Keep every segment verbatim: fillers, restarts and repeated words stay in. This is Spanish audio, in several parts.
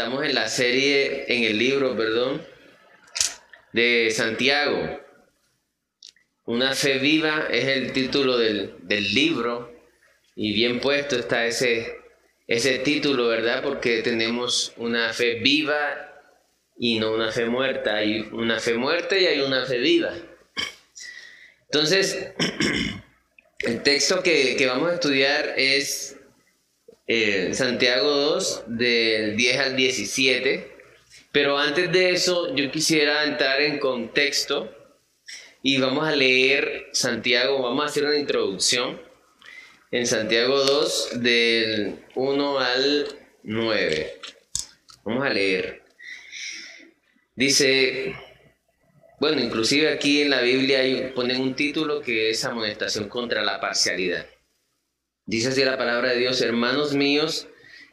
Estamos en la serie, en el libro, perdón, de Santiago. Una fe viva es el título del, del libro, y bien puesto está ese, ese título, ¿verdad? Porque tenemos una fe viva y no una fe muerta. Hay una fe muerta y hay una fe viva. Entonces, el texto que, que vamos a estudiar es eh, Santiago dos, del diez al diecisiete. Pero antes de eso, yo quisiera entrar en contexto y vamos a leer Santiago, vamos a hacer una introducción en Santiago dos, del uno al nueve. Vamos a leer. Dice... Bueno, inclusive aquí en la Biblia hay, ponen un título que es amonestación contra la parcialidad. Dice así la palabra de Dios: hermanos míos,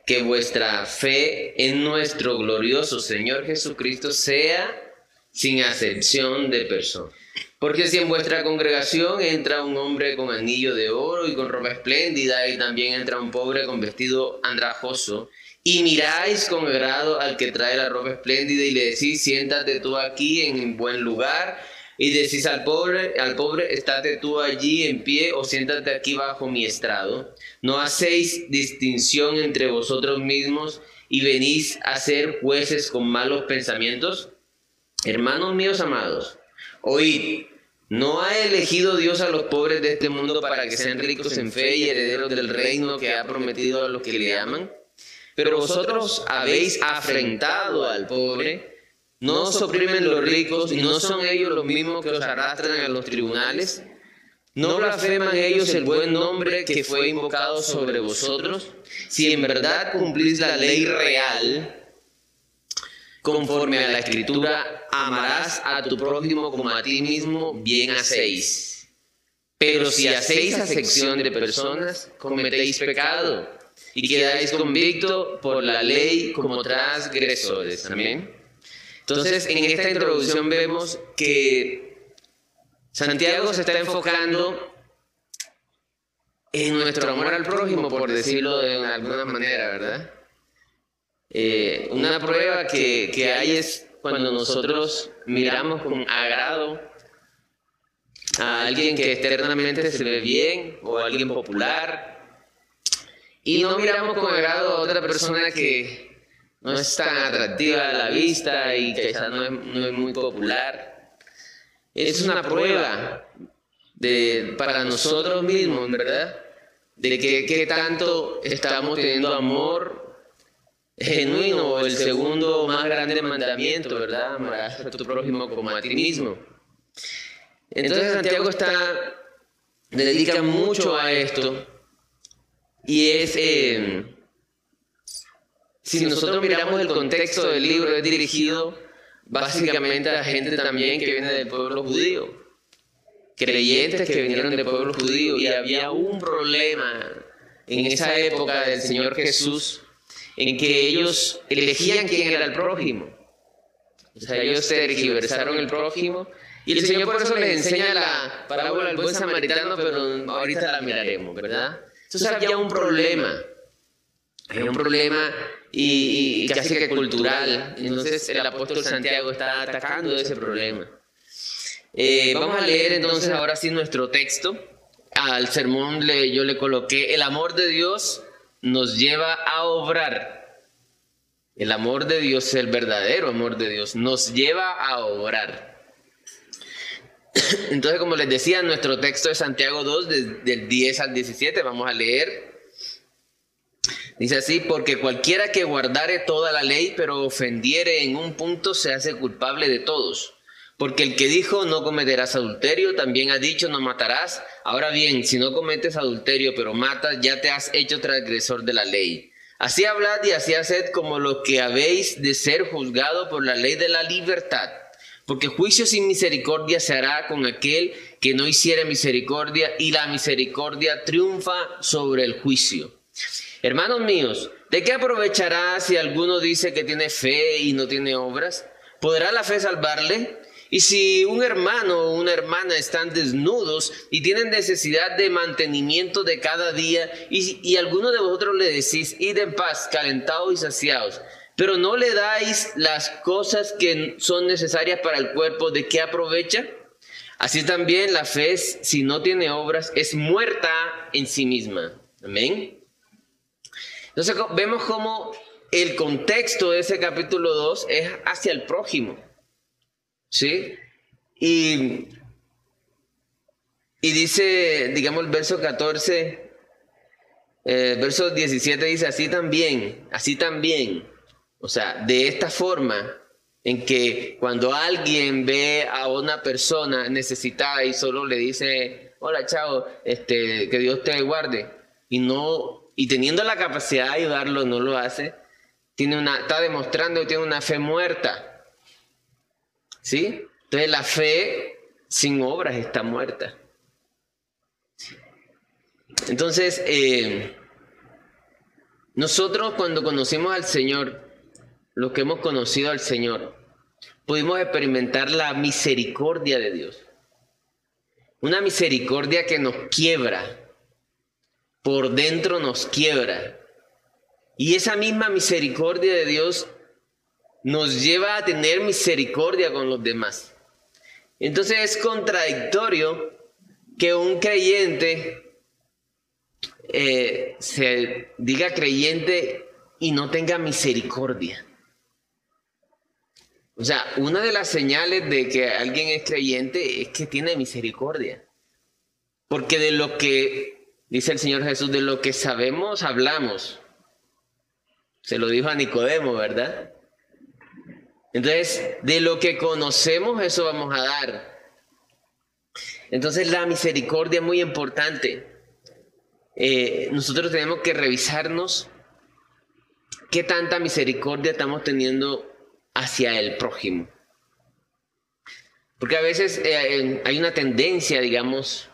que vuestra fe en nuestro glorioso Señor Jesucristo sea sin acepción de persona. Porque si en vuestra congregación entra un hombre con anillo de oro y con ropa espléndida, y también entra un pobre con vestido andrajoso, y miráis con agrado al que trae la ropa espléndida y le decís: siéntate tú aquí en buen lugar, y decís al pobre, al pobre, estate tú allí en pie o siéntate aquí bajo mi estrado. No hacéis distinción entre vosotros mismos y venís a ser jueces con malos pensamientos. Hermanos míos amados, oíd, ¿no ha elegido Dios a los pobres de este mundo para que sean ricos en fe y herederos del reino que ha prometido a los que le aman? Pero vosotros habéis afrentado al pobre. No os oprimen los ricos, y no son ellos los mismos que os arrastran a los tribunales. No blasfeman ellos el buen nombre que fue invocado sobre vosotros. Si en verdad cumplís la ley real, conforme a la escritura, amarás a tu prójimo como a ti mismo, bien hacéis. Pero si hacéis acepción de personas, cometéis pecado y quedáis convicto por la ley como transgresores. Amén. Entonces, en esta introducción vemos que Santiago se está enfocando en nuestro amor al prójimo, por decirlo de alguna manera, ¿verdad? Eh, una prueba que, que hay es cuando nosotros miramos con agrado a alguien que externamente se ve bien, o a alguien popular, y no miramos con agrado a otra persona que no es tan atractiva a la vista y que quizás no es, no es muy popular. Es una prueba de, para nosotros mismos, ¿verdad? De que, que tanto estamos teniendo amor genuino, o el segundo más grande mandamiento, ¿verdad? Amarás a tu prójimo como a ti mismo. Entonces Santiago está, dedica mucho a esto. Y es, eh, si nosotros miramos el contexto del libro, es dirigido básicamente a la gente también que viene del pueblo judío, creyentes que vinieron del pueblo judío, y había un problema en esa época del Señor Jesús, en que ellos elegían quién era el prójimo. O sea, ellos tergiversaron el prójimo, y el Señor por eso les enseña la parábola del buen samaritano, pero ahorita la miraremos, ¿verdad? Entonces había un problema, había un problema y, y casi que cultural. Entonces el apóstol Santiago está atacando ese problema. Eh, vamos a leer entonces ahora sí nuestro texto. Al sermón le, yo le coloqué: el amor de Dios nos lleva a obrar. El amor de Dios, el verdadero amor de Dios, nos lleva a obrar. Entonces, como les decía, nuestro texto de Santiago dos, de, del diez al diecisiete, vamos a leer. Dice así: porque cualquiera que guardare toda la ley, pero ofendiere en un punto, se hace culpable de todos. Porque el que dijo: no cometerás adulterio, también ha dicho: no matarás. Ahora bien, si no cometes adulterio, pero matas, ya te has hecho transgresor de la ley. Así hablad y así haced, como los que habéis de ser juzgado por la ley de la libertad. Porque juicio sin misericordia se hará con aquel que no hiciere misericordia, y la misericordia triunfa sobre el juicio. Hermanos míos, ¿de qué aprovechará si alguno dice que tiene fe y no tiene obras? ¿Podrá la fe salvarle? Y si un hermano o una hermana están desnudos y tienen necesidad de mantenimiento de cada día, y, y alguno de vosotros le decís: id en paz, calentados y saciados, pero no le dais las cosas que son necesarias para el cuerpo, ¿de qué aprovecha? Así también la fe, si no tiene obras, es muerta en sí misma. Amén. Entonces vemos cómo el contexto de ese capítulo dos es hacia el prójimo. ¿Sí? Y, y dice, digamos, el verso catorce, eh, verso diecisiete dice, así también, así también. O sea, de esta forma, en que cuando alguien ve a una persona necesitada y solo le dice, hola, chao, este, que Dios te guarde, y no, y teniendo la capacidad de ayudarlo, no lo hace, tiene una, está demostrando que tiene una fe muerta. ¿Sí? Entonces la fe sin obras está muerta. Entonces, eh, nosotros cuando conocimos al Señor, los que hemos conocido al Señor, pudimos experimentar la misericordia de Dios. Una misericordia que nos quiebra, por dentro nos quiebra. Y esa misma misericordia de Dios nos lleva a tener misericordia con los demás. Entonces es contradictorio que un creyente eh, se diga creyente y no tenga misericordia. O sea, una de las señales de que alguien es creyente es que tiene misericordia. Porque de lo que, dice el Señor Jesús, de lo que sabemos, hablamos. Se lo dijo a Nicodemo, ¿verdad? Entonces, de lo que conocemos, eso vamos a dar. Entonces, la misericordia es muy importante. Eh, nosotros tenemos que revisarnos qué tanta misericordia estamos teniendo hacia el prójimo. Porque a veces eh, hay una tendencia, digamos,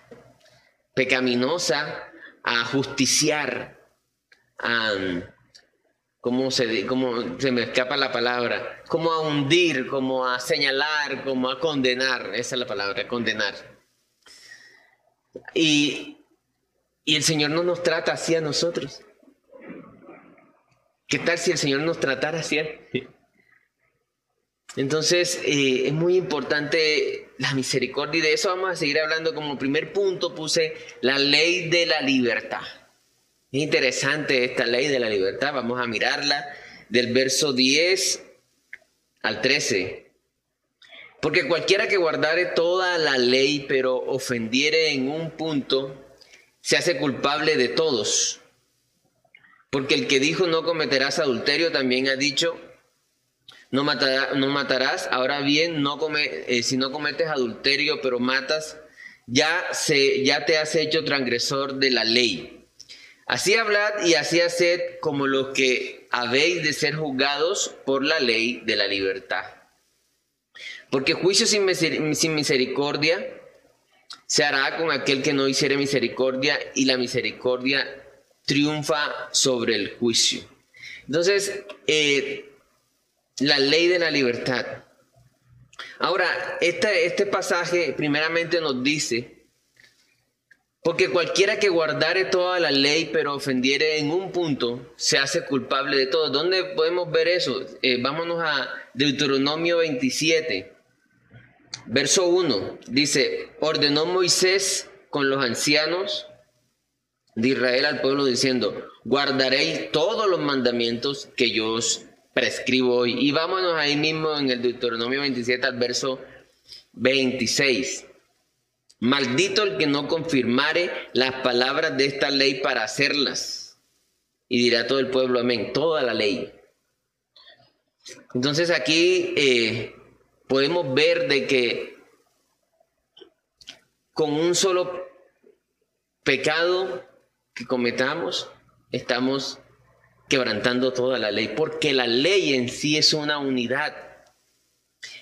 pecaminosa a justiciar, a, ¿cómo se, cómo se me escapa la palabra? Como a hundir, como a señalar, como a condenar. Esa es la palabra, condenar. Y, y el Señor no nos trata así a nosotros. ¿Qué tal si el Señor nos tratara así? Entonces, eh, es muy importante la misericordia, y de eso vamos a seguir hablando. Como primer punto puse la ley de la libertad. Es interesante esta ley de la libertad, vamos a mirarla del verso diez al trece. Porque cualquiera que guardare toda la ley, pero ofendiere en un punto, se hace culpable de todos. Porque el que dijo no cometerás adulterio, también ha dicho no matarás, no matarás. Ahora bien, no come, eh, si no cometes adulterio, pero matas, ya, se, ya te has hecho transgresor de la ley. Así hablad y así haced, como los que habéis de ser juzgados por la ley de la libertad. Porque juicio sin, miseric- sin misericordia se hará con aquel que no hiciere misericordia, y la misericordia triunfa sobre el juicio. Entonces, eh, la ley de la libertad. Ahora, este, este pasaje primeramente nos dice, porque cualquiera que guardare toda la ley, pero ofendiere en un punto, se hace culpable de todo. ¿Dónde podemos ver eso? Eh, vámonos a Deuteronomio veintisiete, verso uno. Dice, ordenó Moisés con los ancianos de Israel al pueblo diciendo, guardaréis todos los mandamientos que yo os prescribo hoy. Y vámonos ahí mismo en el Deuteronomio veintisiete al verso veintiséis. Maldito el que no confirmare las palabras de esta ley para hacerlas. Y dirá todo el pueblo, amén, toda la ley. Entonces aquí eh, podemos ver de que con un solo pecado que cometamos, estamos quebrantando toda la ley, porque la ley en sí es una unidad.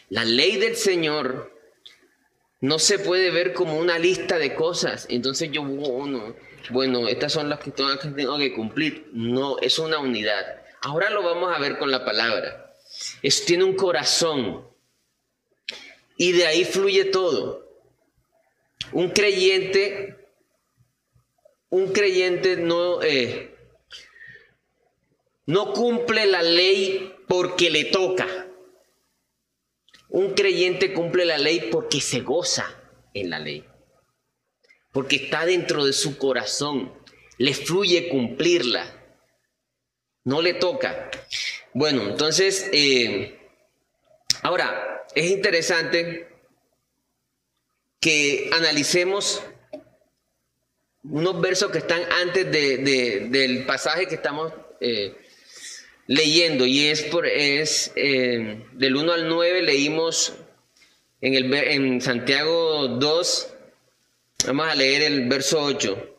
La ley del Señor no se puede ver como una lista de cosas. Entonces yo, bueno, bueno estas son las que tengo que cumplir. No, es una unidad. Ahora lo vamos a ver con la palabra. Eso tiene un corazón y de ahí fluye todo. Un creyente, un creyente no... Eh, No cumple la ley porque le toca. Un creyente cumple la ley porque se goza en la ley, porque está dentro de su corazón, le fluye cumplirla, no le toca. Bueno, entonces, eh, ahora es interesante que analicemos unos versos que están antes de, de, del pasaje que estamos eh, leyendo, y es, por, es eh, del uno al nueve. Leímos en, el, en Santiago dos, vamos a leer el verso ocho.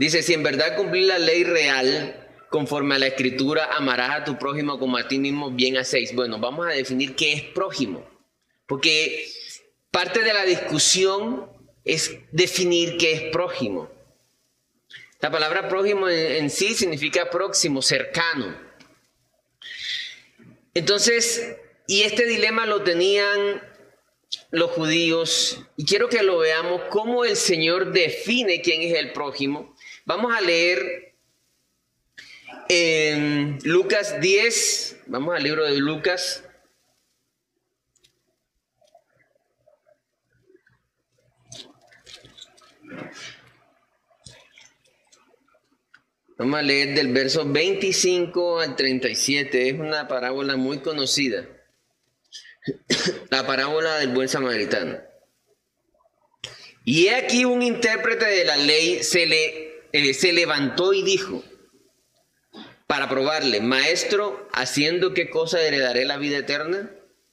Dice: si en verdad cumplir la ley real conforme a la escritura, amarás a tu prójimo como a ti mismo, bien hacéis. Bueno, vamos a definir qué es prójimo, porque parte de la discusión es definir qué es prójimo. La palabra prójimo en, en sí significa próximo, cercano. Entonces, y este dilema lo tenían los judíos, y quiero que lo veamos cómo el Señor define quién es el prójimo. Vamos a leer en Lucas diez, vamos al libro de Lucas. Vamos a leer del verso veinticinco al treinta y siete. Es una parábola muy conocida, la parábola del buen samaritano. Y he aquí un intérprete de la ley se, le, eh, se levantó y dijo, para probarle: maestro, ¿haciendo qué cosa heredaré la vida eterna?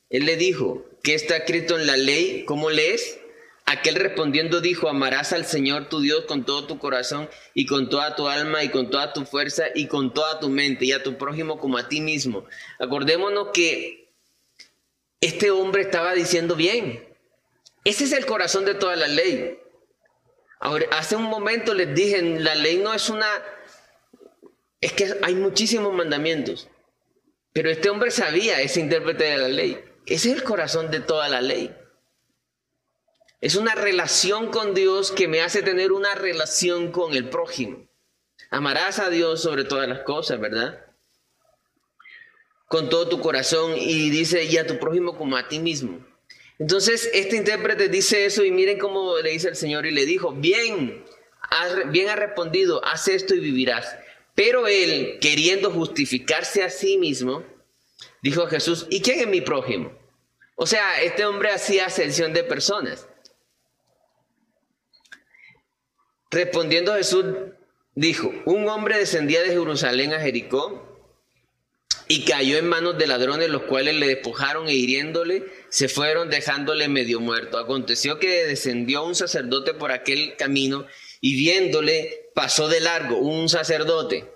Él le dijo: ¿qué está escrito en la ley? ¿Cómo lees? Aquel respondiendo dijo: amarás al Señor tu Dios con todo tu corazón y con toda tu alma y con toda tu fuerza y con toda tu mente, y a tu prójimo como a ti mismo. Acordémonos que este hombre estaba diciendo bien. Ese es el corazón de toda la ley. Ahora, hace un momento les dije, la ley no es una... Es que hay muchísimos mandamientos. Pero este hombre sabía, ese intérprete de la ley. Ese es el corazón de toda la ley. Es una relación con Dios que me hace tener una relación con el prójimo. Amarás a Dios sobre todas las cosas, ¿verdad? Con todo tu corazón, y dice, y a tu prójimo como a ti mismo. Entonces, este intérprete dice eso, y miren cómo le dice el Señor, y le dijo: bien, has, bien has respondido, haz esto y vivirás. Pero él, queriendo justificarse a sí mismo, dijo a Jesús: ¿y quién es mi prójimo? O sea, este hombre hacía acepción de personas. Respondiendo Jesús dijo: un hombre descendía de Jerusalén a Jericó y cayó en manos de ladrones, los cuales le despojaron e hiriéndole se fueron dejándole medio muerto. Aconteció que descendió un sacerdote por aquel camino y viéndole pasó de largo. Un sacerdote.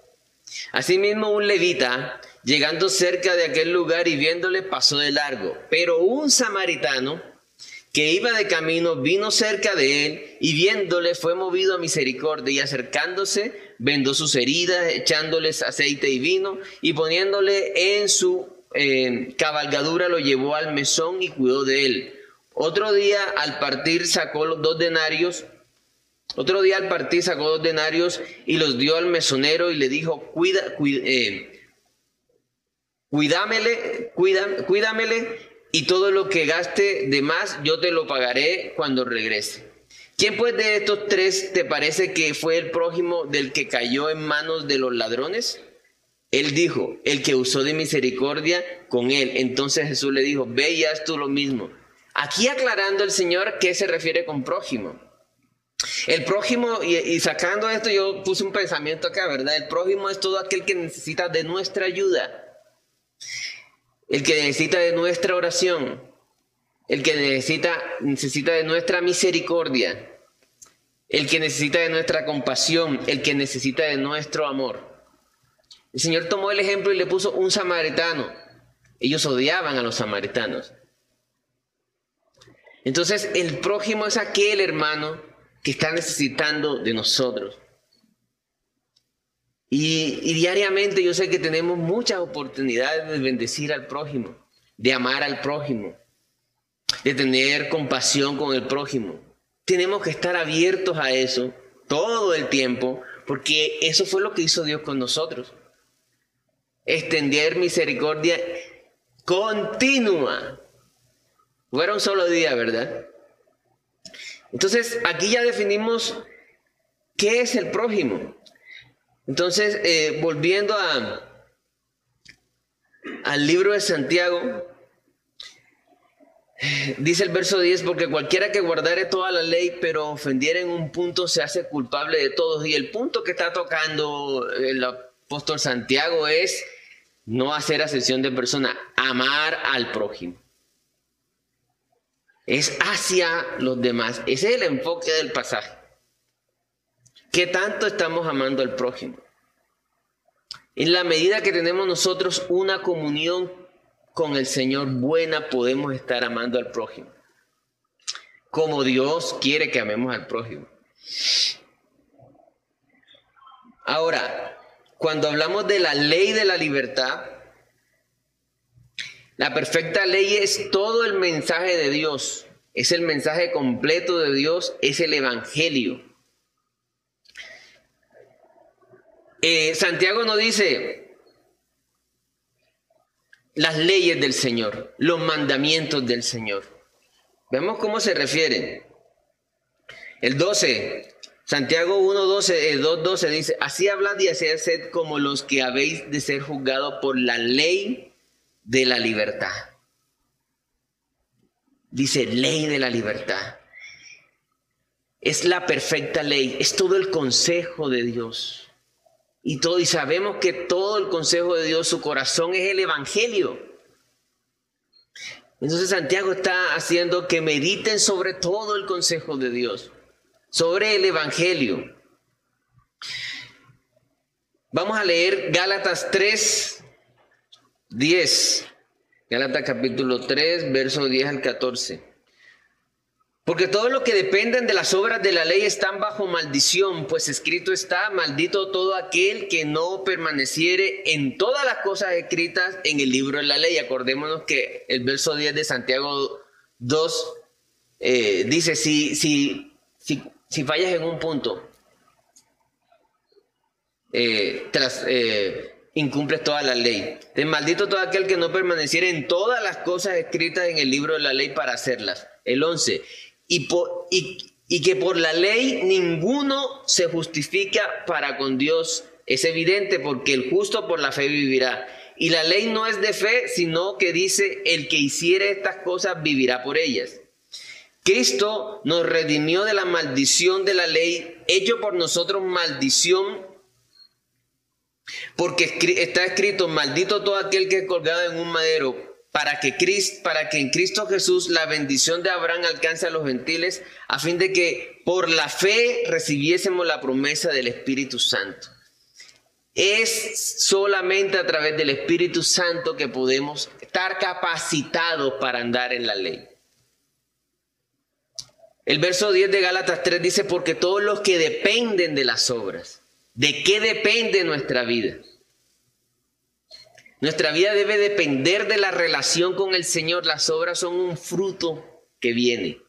Asimismo un levita, llegando cerca de aquel lugar y viéndole, pasó de largo. Pero un samaritano que iba de camino vino cerca de él y viéndole fue movido a misericordia, y acercándose vendó sus heridas, echándoles aceite y vino, y poniéndole en su eh, cabalgadura lo llevó al mesón y cuidó de él. Otro día al partir sacó los dos denarios, otro día al partir sacó dos denarios y los dio al mesonero y le dijo: cuida, cuida eh, cuídamele, cuida, cuídamele, y todo lo que gaste de más yo te lo pagaré cuando regrese. ¿Quién pues de estos tres te parece que fue el prójimo del que cayó en manos de los ladrones? Él dijo: el que usó de misericordia con él. Entonces Jesús le dijo: ve y haz tú lo mismo. Aquí aclarando el Señor qué se refiere con prójimo. El prójimo, y, y sacando esto yo puse un pensamiento acá, ¿verdad? El prójimo es todo aquel que necesita de nuestra ayuda. El que necesita de nuestra oración, el que necesita, necesita de nuestra misericordia, el que necesita de nuestra compasión, el que necesita de nuestro amor. El Señor tomó el ejemplo y le puso un samaritano. Ellos odiaban a los samaritanos. Entonces, el prójimo es aquel hermano que está necesitando de nosotros. Y, y diariamente yo sé que tenemos muchas oportunidades de bendecir al prójimo, de amar al prójimo, de tener compasión con el prójimo. Tenemos que estar abiertos a eso todo el tiempo, porque eso fue lo que hizo Dios con nosotros. extender misericordia continua. Fuera un solo día, ¿verdad? Entonces, aquí ya definimos qué es el prójimo. Entonces, eh, volviendo a, al libro de Santiago, dice el verso diez, porque cualquiera que guardare toda la ley, pero ofendiera en un punto, se hace culpable de todos. Y el punto que está tocando el apóstol Santiago es no hacer acepción de persona, amar al prójimo. Es hacia los demás. Ese es el enfoque del pasaje. ¿Qué tanto estamos amando al prójimo? En la medida que tenemos nosotros una comunión con el Señor buena, podemos estar amando al prójimo, como Dios quiere que amemos al prójimo. Ahora, cuando hablamos de la ley de la libertad, la perfecta ley es todo el mensaje de Dios, es el mensaje completo de Dios, es el evangelio. Eh, Santiago nos dice las leyes del Señor, los mandamientos del Señor. Veamos cómo se refieren. El doce, Santiago uno doce, dos doce dice, así hablad y haced sed como los que habéis de ser juzgados por la ley de la libertad. Dice ley de la libertad. Es la perfecta ley, es todo el consejo de Dios. Y, todo, y sabemos que todo el consejo de Dios, su corazón es el evangelio. Entonces Santiago está haciendo que mediten sobre todo el consejo de Dios, sobre el evangelio. Vamos a leer Gálatas tres, diez. Gálatas capítulo tres, versos diez al catorce. Porque todos los que dependen de las obras de la ley están bajo maldición, pues escrito está, maldito todo aquel que no permaneciere en todas las cosas escritas en el libro de la ley. Acordémonos que el verso diez de Santiago dos eh, dice, si, si, si, si fallas en un punto, eh, tras, eh, incumples toda la ley. Entonces, maldito todo aquel que no permaneciere en todas las cosas escritas en el libro de la ley para hacerlas. El once. Y, por, y, y que por la ley ninguno se justifica para con Dios. Es evidente, porque el justo por la fe vivirá. Y la ley no es de fe, sino que dice, el que hiciere estas cosas vivirá por ellas. Cristo nos redimió de la maldición de la ley, hecho por nosotros maldición, porque está escrito, maldito todo aquel que es colgado en un madero. Para que, Cristo, para que en Cristo Jesús la bendición de Abraham alcance a los gentiles, a fin de que por la fe recibiésemos la promesa del Espíritu Santo. Es solamente a través del Espíritu Santo que podemos estar capacitados para andar en la ley. El verso diez de Gálatas tres dice, porque todos los que dependen de las obras, ¿de qué depende nuestra vida? Nuestra vida debe depender de la relación con el Señor. Las obras son un fruto que viene.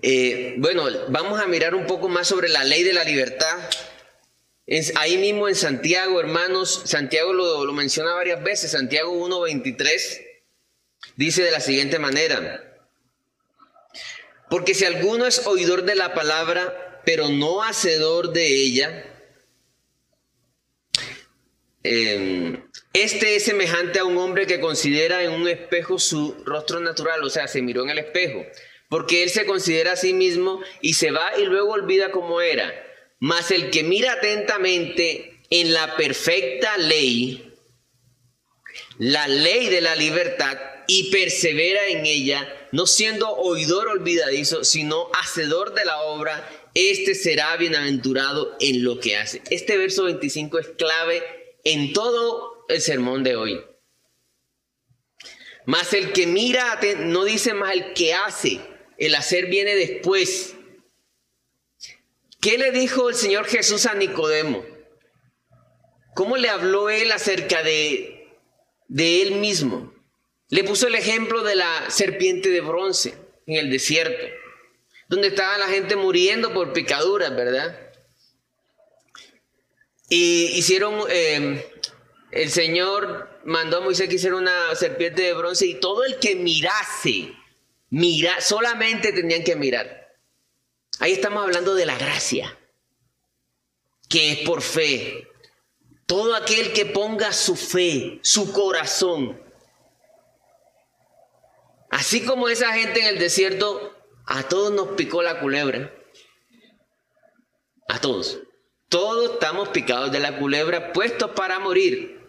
Eh, bueno, vamos a mirar un poco más sobre la ley de la libertad. Es ahí mismo en Santiago, hermanos, Santiago lo, lo menciona varias veces. Santiago uno veintitrés dice de la siguiente manera. Porque si alguno es oidor de la palabra, pero no hacedor de ella, este es semejante a un hombre que considera en un espejo su rostro natural, o sea, se miró en el espejo, porque él se considera a sí mismo y se va y luego olvida cómo era. Mas el que mira atentamente en la perfecta ley, la ley de la libertad, y persevera en ella, no siendo oidor olvidadizo, sino hacedor de la obra, este será bienaventurado en lo que hace. Este verso veinticinco es clave en todo el sermón de hoy. Mas el que mira, no dice más el que hace, el hacer viene después. ¿Qué le dijo el Señor Jesús a Nicodemo? ¿Cómo le habló él acerca de, de él mismo? Le puso el ejemplo de la serpiente de bronce en el desierto, donde estaba la gente muriendo por picaduras, ¿verdad? Y hicieron, eh, el Señor mandó a Moisés que hiciera una serpiente de bronce, y todo el que mirase, mira, solamente tenían que mirar. Ahí estamos hablando de la gracia, que es por fe. Todo aquel que ponga su fe, su corazón, así como esa gente en el desierto, a todos nos picó la culebra. A todos. Todos estamos picados de la culebra, puestos para morir.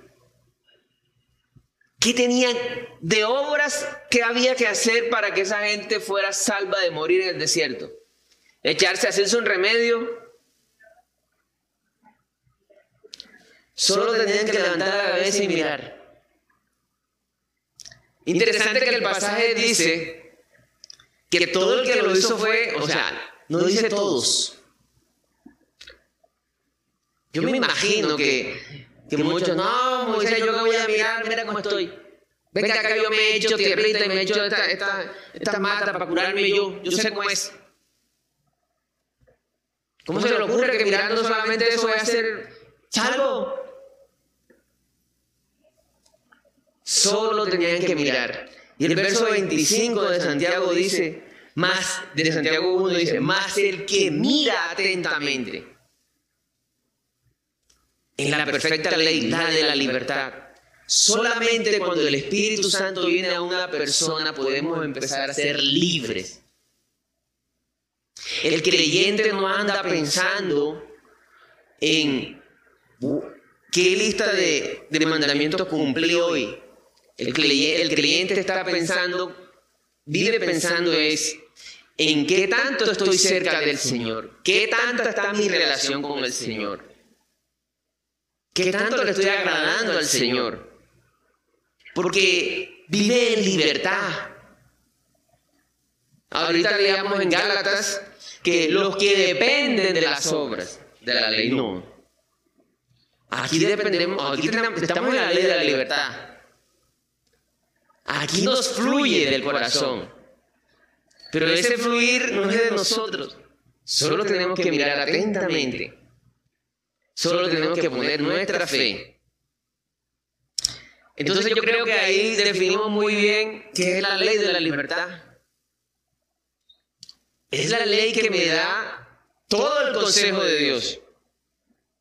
¿Qué tenían de obras que había que hacer para que esa gente fuera salva de morir en el desierto? Echarse a hacerse un remedio. Solo tenían que levantar la cabeza y mirar. Interesante que el pasaje dice que todo el que lo hizo fue, o sea, no dice todos. Yo me imagino que, que muchos, no, Moisés, yo que voy a mirar, mira cómo estoy. Venga acá, yo me he hecho tierrita y me he hecho esta, esta, esta mata para curarme yo. Yo sé cómo es. ¿Cómo se le ocurre que mirando solamente eso voy a ser salvo? Solo tenían que mirar. Y el verso veinticinco de Santiago dice, más, de Santiago uno dice, más el que mira atentamente en la perfecta ley, la de la libertad. Solamente cuando el Espíritu Santo viene a una persona podemos empezar a ser libres. El creyente no anda pensando en qué lista de, de mandamientos cumplí hoy. El creyente, el creyente está pensando, vive pensando es en qué tanto estoy cerca del Señor, qué tanta está mi relación con el Señor, qué tanto le estoy agradando al Señor, porque vive en libertad. Ahorita leamos en Gálatas que los que dependen de las obras de la ley, no. Aquí dependemos, aquí estamos en la ley de la libertad. Aquí nos fluye del corazón. Pero ese fluir no es de nosotros. Solo tenemos que mirar atentamente. Solo tenemos que poner nuestra fe. Entonces yo creo que ahí definimos muy bien qué es la ley de la libertad. Es la ley que me da todo el consejo de Dios.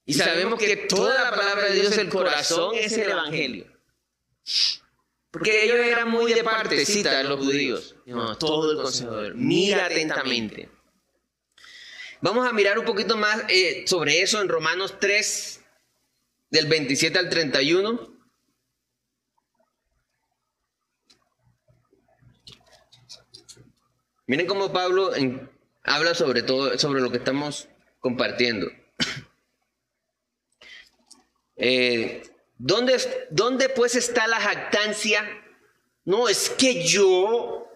Y sabemos que toda la palabra de Dios, el corazón, es el Evangelio. Porque ellos eran muy de partecita, los judíos. No, todo el consejo de Dios. Mira atentamente. Vamos a mirar un poquito más eh, sobre eso en Romanos tres, del veintisiete al treinta y uno. Miren cómo Pablo en, habla sobre todo, sobre lo que estamos compartiendo. Eh, ¿dónde, ¿Dónde pues está la jactancia? No, es que yo,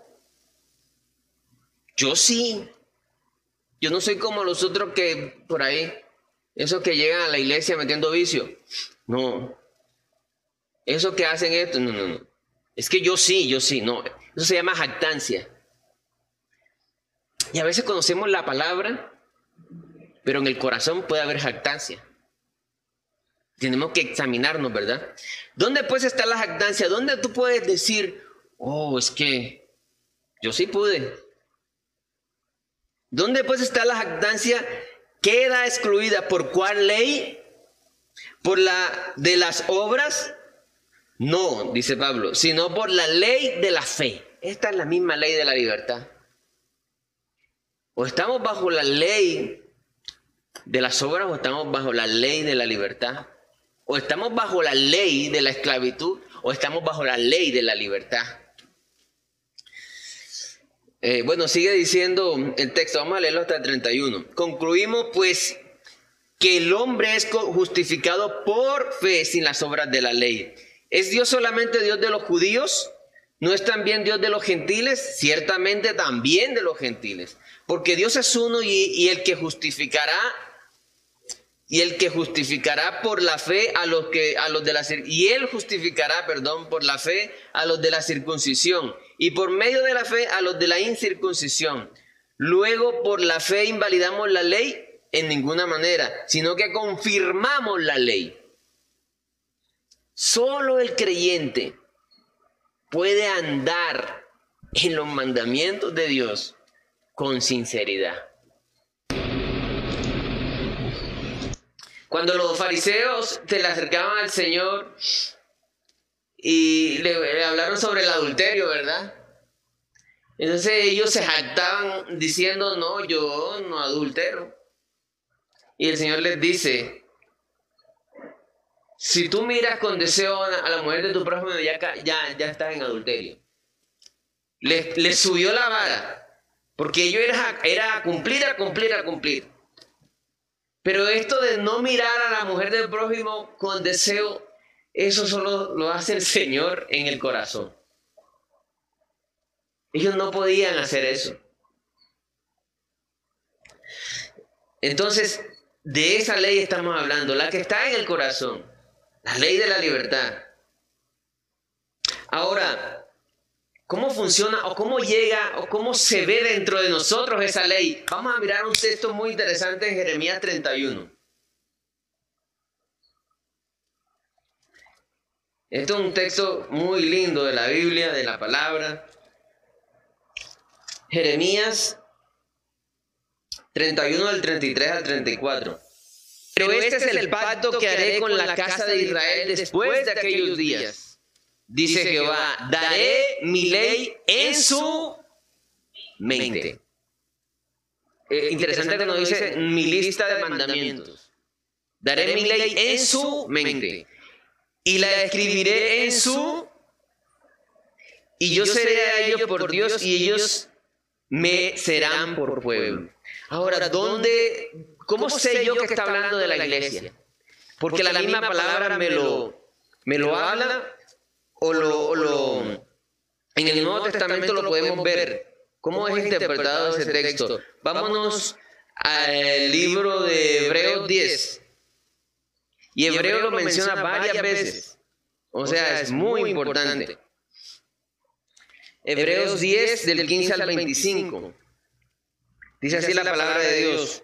yo sí, yo no soy como los otros que por ahí, esos que llegan a la iglesia metiendo vicio. No, esos que hacen esto, no, no, no. Es que yo sí, yo sí, no. Eso se llama jactancia. Y a veces conocemos la palabra, pero en el corazón puede haber jactancia. Tenemos que examinarnos, ¿verdad? ¿Dónde pues está la jactancia? ¿Dónde tú puedes decir, oh, es que yo sí pude? ¿Dónde pues está la jactancia? ¿Queda excluida por cuál ley? ¿Por la de las obras? No, dice Pablo, sino por la ley de la fe. Esta es la misma ley de la libertad. O estamos bajo la ley de las obras o estamos bajo la ley de la libertad. O estamos bajo la ley de la esclavitud, o estamos bajo la ley de la libertad. Eh, bueno, sigue diciendo el texto, vamos a leerlo hasta el treinta y uno. Concluimos pues que el hombre es justificado por fe sin las obras de la ley. ¿Es Dios solamente Dios de los judíos? ¿No es también Dios de los gentiles? Ciertamente también de los gentiles. Porque Dios es uno y, y el que justificará. Y el que justificará por la fe a los que a los de la y él justificará, perdón, por la fe a los de la circuncisión y por medio de la fe a los de la incircuncisión. Luego por la fe invalidamos la ley en ninguna manera, sino que confirmamos la ley. Solo el creyente puede andar en los mandamientos de Dios con sinceridad. Cuando los fariseos se le acercaban al Señor y le, le hablaron sobre el adulterio, ¿verdad? Entonces ellos se jactaban diciendo, no, yo no adultero. Y el Señor les dice, si tú miras con deseo a la mujer de tu prójimo, ya, ya, ya estás en adulterio. Les, les subió la vara, porque ellos era, era a cumplir, a cumplir, a cumplir. Pero esto de no mirar a la mujer del prójimo con deseo, eso solo lo hace el Señor en el corazón. Ellos no podían hacer eso. Entonces, de esa ley estamos hablando, la que está en el corazón, la ley de la libertad. Ahora, ¿cómo funciona o cómo llega o cómo se ve dentro de nosotros esa ley? Vamos a mirar un texto muy interesante en Jeremías treinta y uno. Este es un texto muy lindo de la Biblia, de la palabra. Jeremías treinta y uno, al treinta y tres, al treinta y cuatro. Pero este es el pacto que haré con la casa de Israel después de aquellos días. Dice Jehová, daré mi ley en su mente. Eh, interesante que nos dice mi lista de mandamientos. Daré mi ley en su mente. Y la escribiré en su... Y yo seré a ellos por Dios y ellos me serán por pueblo. Ahora, ¿dónde, ¿cómo sé yo que está hablando de la iglesia? Porque la misma palabra me lo, me lo habla... O lo, o lo, en el Nuevo Testamento lo podemos ver. ¿Cómo es interpretado ese texto? Vámonos al libro de Hebreos diez. Y Hebreos lo menciona varias veces. O sea, es muy importante. Hebreos diez, del quince al veinticinco. Dice así la palabra de Dios.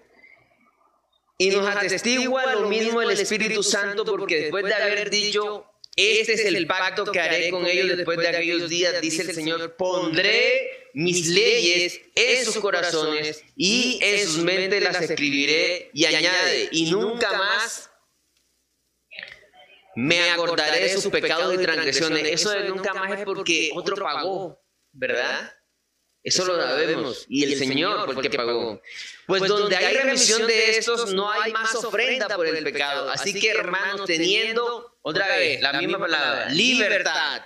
Y nos atestigua lo mismo el Espíritu Santo, porque después de haber dicho... Este es el pacto que haré con ellos después de aquellos días, dice el Señor. Pondré mis leyes en sus corazones y en sus mentes las escribiré. Y añade, y nunca más me acordaré de sus pecados y transgresiones. Eso de nunca más es porque otro pagó, ¿verdad? Eso lo sabemos. Y el Señor porque pagó. Pues donde hay remisión de estos, no hay más ofrenda por el pecado. Así que, hermanos, teniendo... Otra vez, la, la misma palabra, libertad.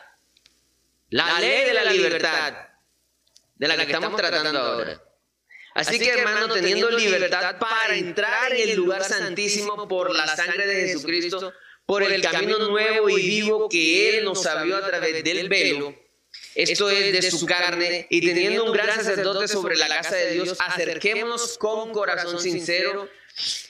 La ley de la libertad, de la que estamos tratando ahora. Así que, hermano, teniendo libertad para entrar en el lugar santísimo por la sangre de Jesucristo, por el camino nuevo y vivo que Él nos abrió a través del velo, esto es de su carne, y teniendo un gran sacerdote sobre la casa de Dios, acerquémonos con corazón sincero,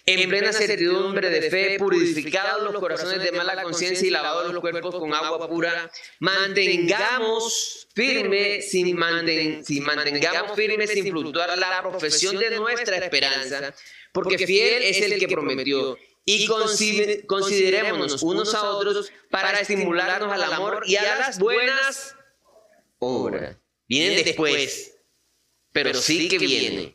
en plena certidumbre de fe, purificados los corazones de mala conciencia y lavados los cuerpos con agua pura, mantengamos firme, sin, manten, sin mantengamos firme sin fluctuar la profesión de nuestra esperanza, porque fiel es el que prometió. Y consider, considerémonos unos a otros para estimularnos al amor y a las buenas obras. Vienen después, pero sí que viene.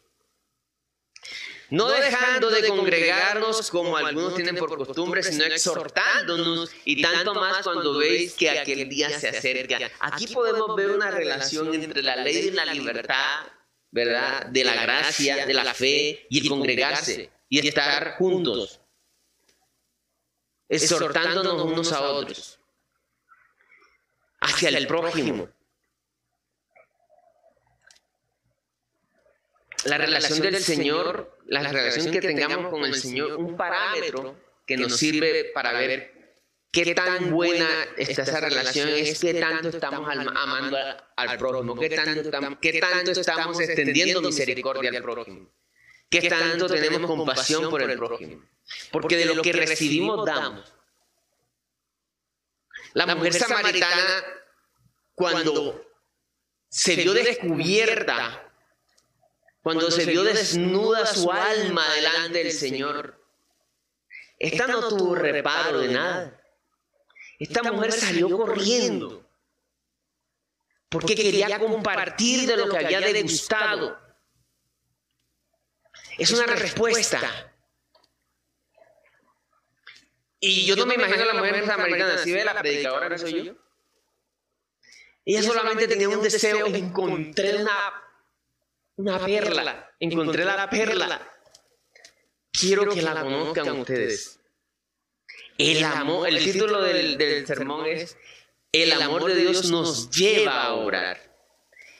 No dejando de congregarnos como algunos tienen por costumbre, sino exhortándonos, y tanto más cuando veis que aquel día se acerca. Aquí podemos ver una relación entre la ley y la libertad, ¿verdad? De la gracia, de la fe, y el congregarse, y estar juntos, exhortándonos unos a otros, hacia el prójimo. La relación del Señor... La, la relación que, que tengamos con el Señor, un parámetro que nos sirve para ver qué tan buena está esa relación es qué tanto estamos amando al, al prójimo, qué tanto, estamos, qué tanto estamos extendiendo misericordia al prójimo, qué tanto tenemos compasión por el prójimo, porque de lo que recibimos damos. La mujer samaritana, cuando se vio descubierta cuando se vio desnuda su alma delante del Señor, esta no tuvo reparo de nada. Esta mujer salió corriendo porque quería compartir de lo que había degustado. Es una respuesta. Y yo no me imagino a la mujer samaritana, ¿sí ve la predicadora que soy yo? Ella solamente tenía un deseo, encontré una, una perla, encontré la perla. Quiero que la conozcan ustedes. El amor, el título del, del sermón es El amor de Dios nos lleva a orar.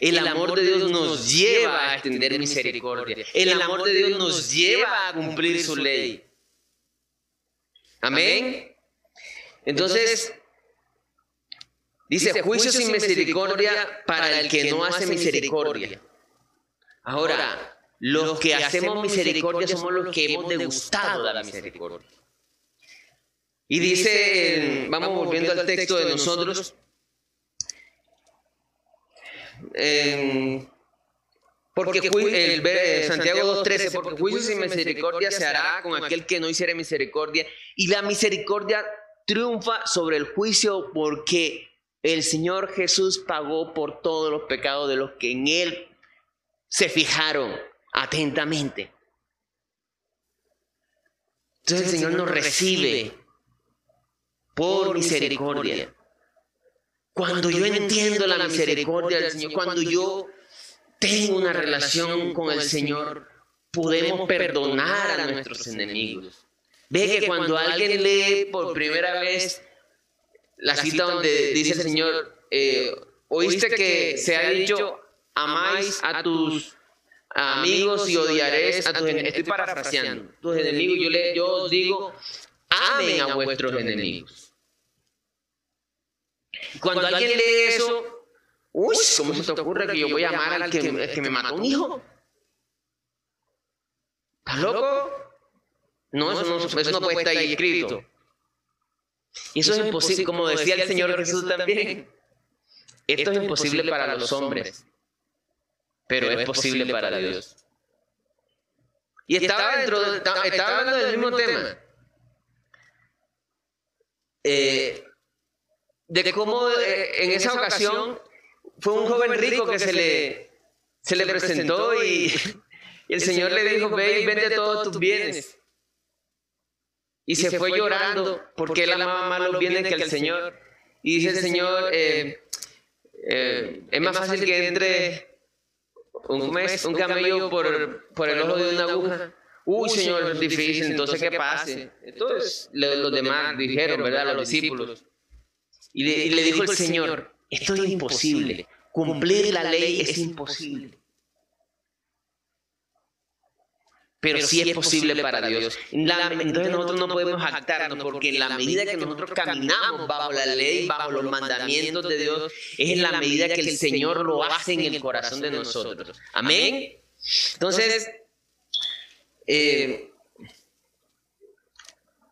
El amor de Dios nos lleva a extender misericordia. El amor de Dios nos lleva a cumplir su ley. Amén. Entonces, dice, juicio sin misericordia para el que no hace misericordia. Ahora, los que hacemos misericordia somos los que hemos degustado la misericordia. Y dice, vamos volviendo al texto de nosotros, eh, porque el, el, Santiago dos trece, porque juicio sin misericordia se hará con aquel que no hiciere misericordia, y la misericordia triunfa sobre el juicio, porque el Señor Jesús pagó por todos los pecados de los que en Él se fijaron atentamente. Entonces el Señor nos recibe por misericordia. Cuando yo entiendo la misericordia del Señor, cuando yo tengo una relación con el Señor, podemos perdonar a nuestros enemigos. Ve que cuando alguien lee por primera vez la cita donde dice el Señor, eh, oíste que se ha dicho, amáis a tus amigos y odiaréis a tus enemigos. Estoy parafraseando. Tus enemigos, yo, le, yo os digo, amen a vuestros enemigos. Cuando alguien lee eso, uy, ¿cómo se te ocurre que yo voy a amar al que, al que me mató un hijo? ¿Estás loco? No, eso no, eso no puede estar ahí escrito. Y eso, eso es imposible, como decía el Señor Jesús también. Esto es imposible para los hombres, pero es posible para Dios. Y estaba, dentro, estaba hablando del mismo tema. Eh, de cómo eh, en esa ocasión fue un joven rico que se le, se le presentó y, y el Señor le dijo, ve y vende todos tus bienes. Y se, se fue llorando porque él amaba más los bienes que el Señor. Y dice el Señor, eh, eh, es más fácil que entre un, mes, un camello por, por el ojo de una aguja. Uy, Señor, es difícil, entonces ¿qué pase? Entonces los demás dijeron, ¿verdad? Los discípulos. Y le, y le dijo el Señor, esto es imposible. Cumplir la ley es imposible. Pero sí es posible para Dios. La, entonces nosotros no podemos jactarnos, porque en la medida que nosotros caminamos bajo la ley, bajo los mandamientos de Dios, es en la medida que el Señor lo hace en el corazón de nosotros. Amén. Entonces, eh,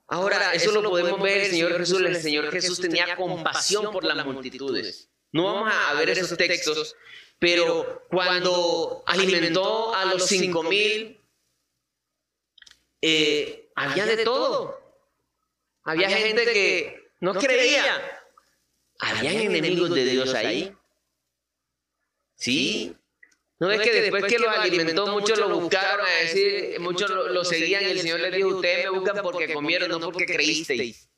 ahora eso lo podemos ver, el Señor Jesús, el Señor Jesús tenía compasión por las multitudes. No vamos a ver esos textos, pero cuando alimentó a los cinco mil, Eh, había de todo. Había gente que no creía. Habían enemigos de Dios ahí. Sí. ¿No es que después que los alimentó, muchos lo buscaron a decir, muchos lo, lo seguían, y el Señor les dijo, ustedes me buscan porque comieron, no porque creísteis?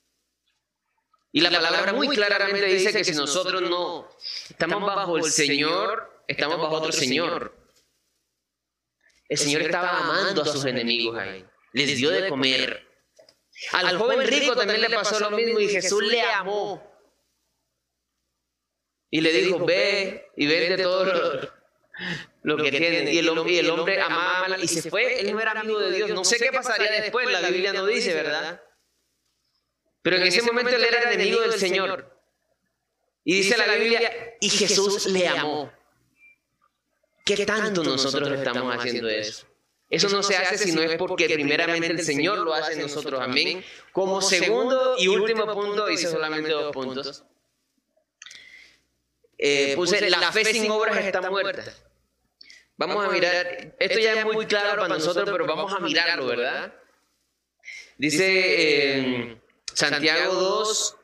Y la palabra muy claramente dice que si nosotros no estamos bajo el Señor, estamos bajo otro Señor. El Señor estaba amando a sus enemigos ahí. Les dio de comer. Al, Al joven rico también le pasó lo mismo, y Jesús le amó. Y le dijo, ve y vende todo lo, lo que tienes. Y el, y el hombre amaba y se fue. Él no era amigo de Dios. No sé qué pasaría después, la Biblia no dice, ¿verdad? Pero en ese momento él era enemigo del Señor. Y dice la Biblia, y Jesús le amó. ¿Qué tanto nosotros estamos haciendo eso? Eso no se hace si no es porque primeramente el Señor lo hace en nosotros. Amén. Como segundo y último punto, hice solamente dos puntos. Eh, puse, la fe sin obras está muerta. Vamos, vamos a mirar, esto ya es muy claro para nosotros, pero vamos a mirarlo, ¿verdad? Dice eh, Santiago dos,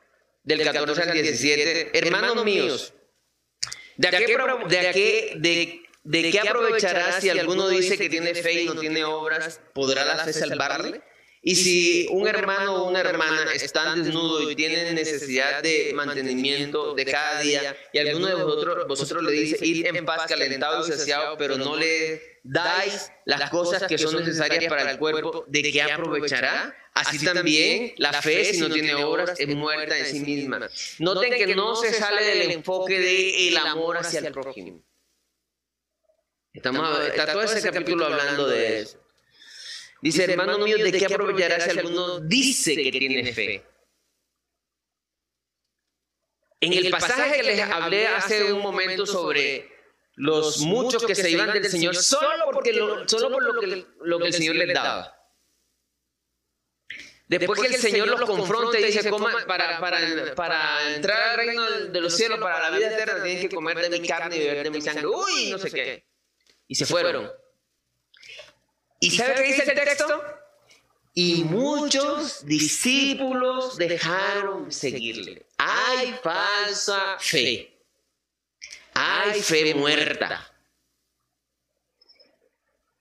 del catorce al diecisiete, hermanos míos, ¿de qué, de, qué, de, de qué aprovechará si alguno dice que tiene fe y no tiene obras? ¿Podrá la fe salvarle? Y si un hermano o una hermana están desnudos y tienen necesidad de mantenimiento de cada día, y alguno de vosotros, vosotros le dice, id en paz, calentado y saciado, pero no le dais las cosas que son necesarias para el cuerpo, ¿de qué aprovechará? Así también la fe, si no tiene obras, es muerta en sí misma. Noten que no se sale del enfoque del amor hacia el prójimo. Estamos, está todo ese capítulo hablando de eso. Dice, hermano mío, ¿de qué aprovechará si alguno dice que tiene fe? En el pasaje que les hablé hace un momento sobre los muchos que se iban del Señor solo, porque lo, solo por lo que, lo que el Señor les daba. Después que el Señor los confronta y dice, coma, para, para, para entrar al reino de los cielos, para la vida eterna, tienen que comer de mi carne y beber de mi sangre. Uy, no sé qué. Y se fueron. ¿Y sabe qué dice el texto? Y muchos discípulos dejaron seguirle. Hay falsa fe. Hay fe muerta.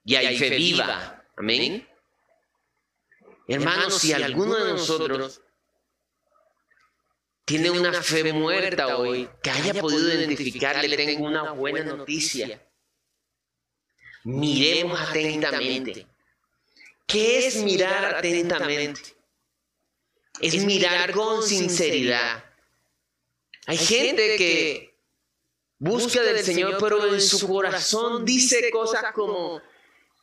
Y hay fe viva. Amén. Hermanos, si alguno de nosotros tiene una fe muerta hoy, que haya podido identificarle, le tengo una buena noticia. Miremos atentamente. ¿Qué es mirar atentamente? Es mirar con sinceridad. Hay gente que busca del Señor, pero en su corazón dice cosas como,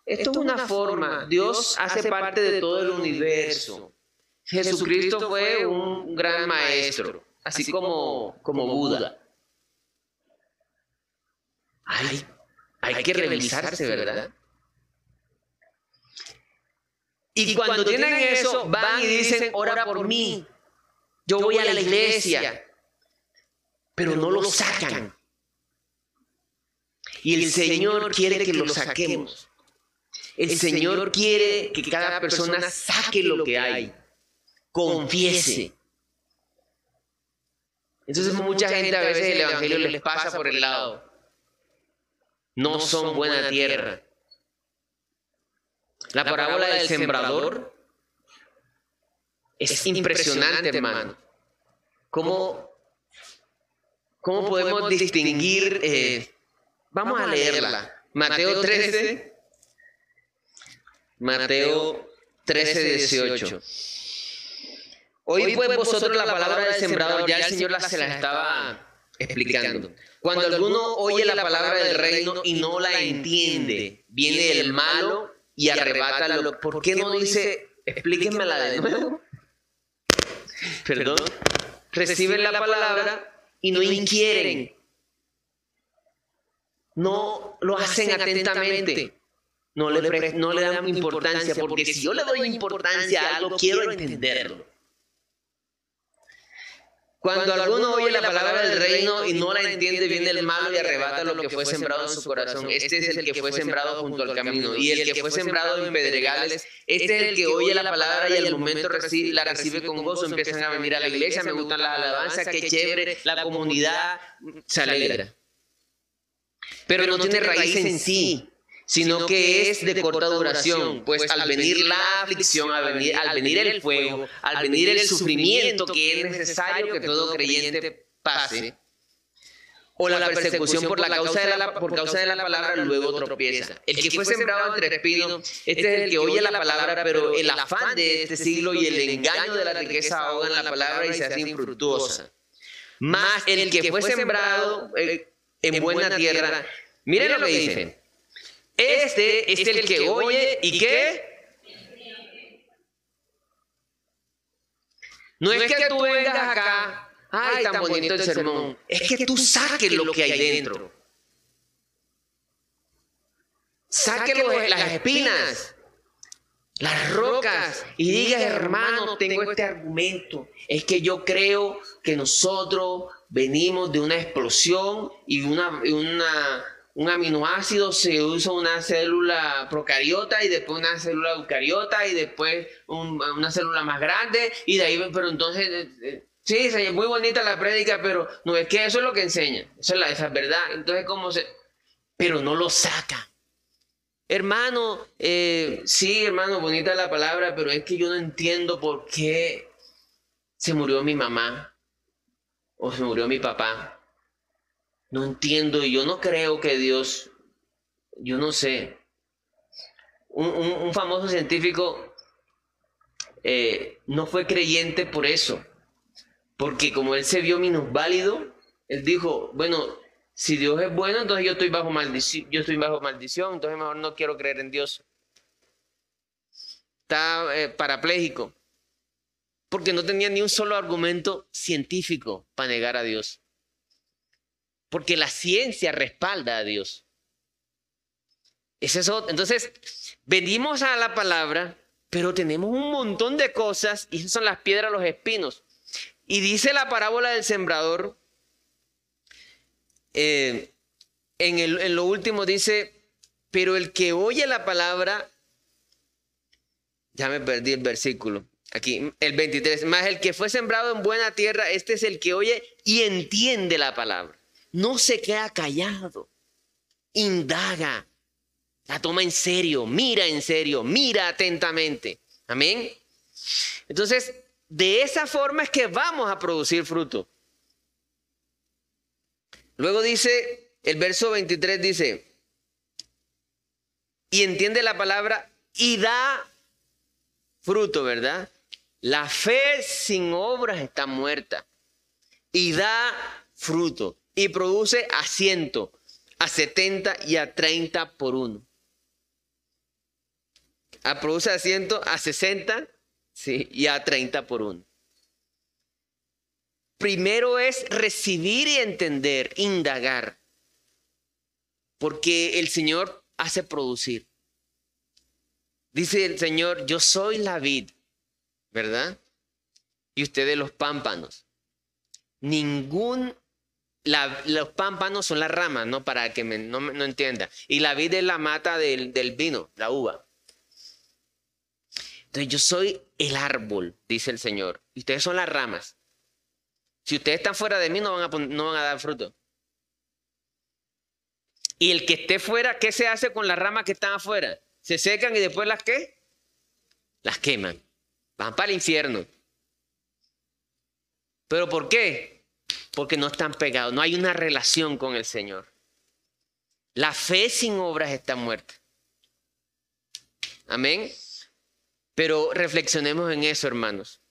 esto es una forma, Dios hace parte de todo el universo. Jesucristo fue un gran maestro, así como, como Buda. Ay, Hay que revisarse, ¿verdad? Y cuando tienen eso, van y dicen, ora por mí, yo voy a la iglesia, pero no lo sacan. Y el Señor quiere que lo saquemos. El Señor quiere que cada persona saque lo que hay, confiese. Entonces mucha gente a veces el evangelio les pasa por el lado. No son buena tierra. La parábola del sembrador es impresionante, hermano. ¿Cómo, cómo podemos distinguir? Eh, vamos a leerla. Mateo trece, Mateo trece, dieciocho. Hoy pues vosotros la palabra del sembrador, ya el Señor la, se la estaba explicando. Cuando alguno oye la palabra del reino y no la entiende, viene el malo y arrebata lo... ¿Por qué no dice, explíquenmela de nuevo? Perdón. Reciben la palabra y no inquieren. No lo hacen atentamente. No le, pre... no le dan importancia, porque si yo le doy importancia a algo, quiero entenderlo. Cuando alguno oye la palabra del reino y no la entiende, viene el malo y arrebata lo que fue sembrado en su corazón. Este es el que fue sembrado junto al camino. Y el que fue sembrado en pedregales, este es el que oye la palabra y al momento recibe, la recibe con gozo. Empiezan a venir a la iglesia, me gustan las alabanzas, qué chévere, la comunidad se alegra. Pero no tiene raíz en sí, sino que es de corta duración, pues al venir la aflicción, al venir, al venir el fuego, al venir el sufrimiento que es necesario que todo creyente pase, o la persecución por, la causa, de la, por causa de la palabra, luego tropieza. El que fue sembrado entre espinos, este es el que oye la palabra, pero el afán de este siglo y el engaño de la riqueza ahogan la palabra y se hace infructuosa. Más el que fue sembrado en buena tierra, miren lo que dicen. Este es el que oye y que... No es que tú vengas acá, ay, tan bonito el sermón. Es que tú saques lo que hay dentro. Saques las espinas, las rocas y digas, hermano, tengo este argumento. Es que yo creo que nosotros venimos de una explosión y una... Y una un aminoácido se usa una célula procariota y después una célula eucariota y después un, una célula más grande y de ahí, pero entonces, eh, sí, es muy bonita la prédica, pero no es que eso es lo que enseña, eso es la, esa es verdad, entonces cómo se, pero no lo saca. Hermano, eh, sí, hermano, bonita la palabra, pero es que yo no entiendo por qué se murió mi mamá o se murió mi papá. No entiendo, y yo no creo que Dios, yo no sé. Un, un, un famoso científico eh, no fue creyente por eso, porque como él se vio minusválido, él dijo, bueno, si Dios es bueno, entonces yo estoy bajo maldición, yo estoy bajo maldición, entonces mejor no quiero creer en Dios. Está eh, parapléjico, porque no tenía ni un solo argumento científico para negar a Dios. Porque la ciencia respalda a Dios. Es eso. Entonces, venimos a la palabra, pero tenemos un montón de cosas, y esas son las piedras, los espinos. Y dice la parábola del sembrador, eh, en, el, en lo último dice, pero el que oye la palabra, ya me perdí el versículo, aquí, el veintitrés, más el que fue sembrado en buena tierra, este es el que oye y entiende la palabra. No se queda callado, indaga, la toma en serio, mira en serio, mira atentamente. Amén. Entonces, de esa forma es que vamos a producir fruto. Luego dice, el verso veintitrés dice, y entiende la palabra y da fruto, ¿verdad? La fe sin obras está muerta y da fruto. Y produce a ciento, a setenta y a treinta por uno. A produce a ciento, a sesenta, sí, y a treinta por uno. Primero es recibir y entender, indagar. Porque el Señor hace producir. Dice el Señor, yo soy la vid, ¿verdad? Y ustedes los pámpanos. Ningún La, los pámpanos son las ramas, ¿no? Para que me, no, no entienda. Y la vid es la mata del, del vino, la uva. Entonces yo soy el árbol, dice el Señor. Y ustedes son las ramas. Si ustedes están fuera de mí, no van a, no van a dar fruto. Y el que esté fuera, ¿qué se hace con las ramas que están afuera? Se secan y después las ¿qué? Las queman. Van para el infierno. ¿Pero por qué? Porque no están pegados, no hay una relación con el Señor. La fe sin obras está muerta. Amén. Pero reflexionemos en eso, hermanos.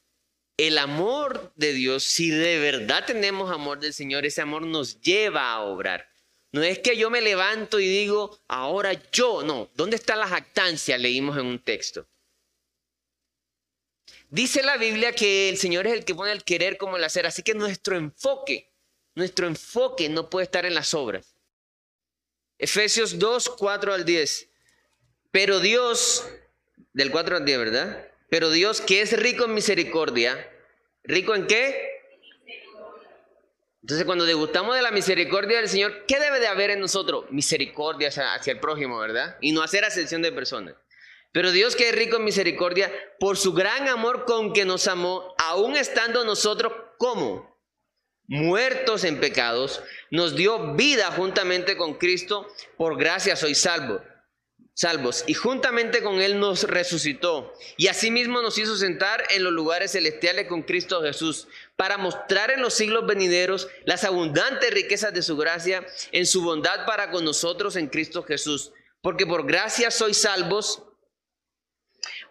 El amor de Dios, si de verdad tenemos amor del Señor, ese amor nos lleva a obrar. No es que yo me levanto y digo, ahora yo, no. ¿Dónde está la jactancia? Leímos en un texto. Dice la Biblia que el Señor es el que pone el querer como el hacer. Así que nuestro enfoque, nuestro enfoque no puede estar en las obras. Efesios dos, cuatro al diez. Pero Dios, del cuatro al diez, ¿verdad? Pero Dios que es rico en misericordia. ¿Rico en qué? Entonces cuando degustamos de la misericordia del Señor, ¿qué debe de haber en nosotros? Misericordia hacia el prójimo, ¿verdad? Y no hacer acepción de personas. Pero Dios que es rico en misericordia, por su gran amor con que nos amó, aún estando nosotros como muertos en pecados, nos dio vida juntamente con Cristo, por gracia sois salvos, salvos, y juntamente con Él nos resucitó, y asimismo nos hizo sentar en los lugares celestiales con Cristo Jesús, para mostrar en los siglos venideros las abundantes riquezas de su gracia, en su bondad para con nosotros en Cristo Jesús, porque por gracia sois salvos,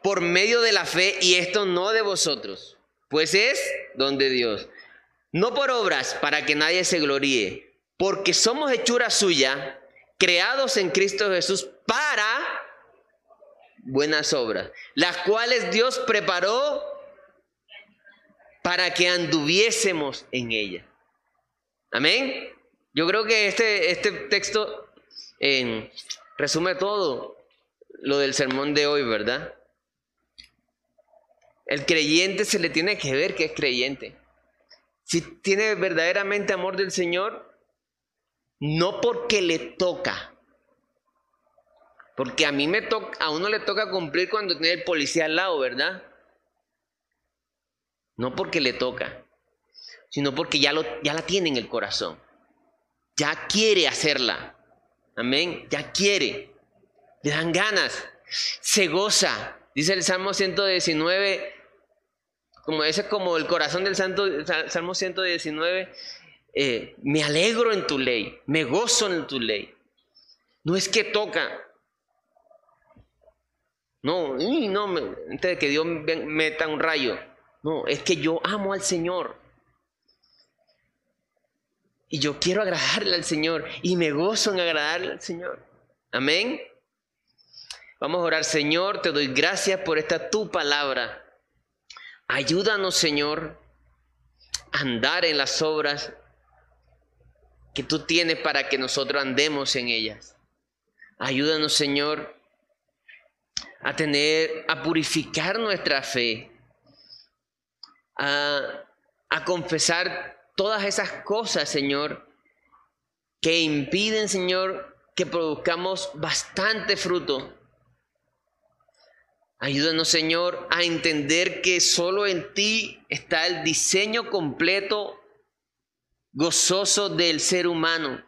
por medio de la fe, y esto no de vosotros, pues es don de Dios. No por obras, para que nadie se gloríe, porque somos hechura suya, creados en Cristo Jesús para buenas obras, las cuales Dios preparó para que anduviésemos en ella. Amén. Yo creo que este, este texto eh, resume todo lo del sermón de hoy, ¿verdad? El creyente se le tiene que ver que es creyente. Si tiene verdaderamente amor del Señor, No porque le toca. Porque a mí me toca, a uno le toca cumplir cuando tiene el policía al lado, ¿verdad? No porque le toca, sino porque ya, lo, ya la tiene en el corazón. Ya quiere hacerla. Amén. Ya quiere. Le dan ganas. Se goza. Dice el Salmo ciento diecinueve. Como ese es como el corazón del santo, Salmo ciento diecinueve. Eh, me alegro en tu ley. Me gozo en tu ley. No es que toca. No, no, me, antes de que Dios meta un rayo. No, es que yo amo al Señor. Y yo quiero agradarle al Señor. Y me gozo en agradarle al Señor. Amén. Vamos a orar. Señor, te doy gracias por esta tu palabra. Ayúdanos, Señor, a andar en las obras que tú tienes para que nosotros andemos en ellas. Ayúdanos, Señor, a tener, a purificar nuestra fe. A, a confesar todas esas cosas, Señor, que impiden, Señor, que produzcamos bastante fruto. Ayúdanos, Señor, a entender que solo en ti está el diseño completo, gozoso del ser humano,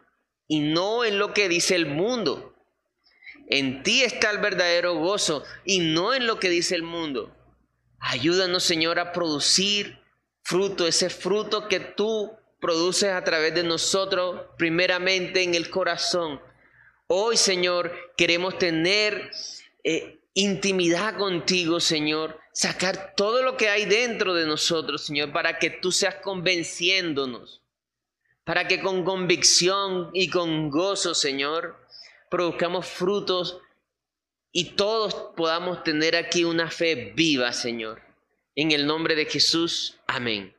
y no en lo que dice el mundo. En ti está el verdadero gozo, y no en lo que dice el mundo. Ayúdanos, Señor, a producir fruto, ese fruto que tú produces a través de nosotros, primeramente en el corazón. Hoy, Señor, queremos tener eh, intimidad contigo, Señor, sacar todo lo que hay dentro de nosotros, Señor, para que tú seas convenciéndonos, para que con convicción y con gozo, Señor, produzcamos frutos y todos podamos tener aquí una fe viva, Señor. En el nombre de Jesús, amén.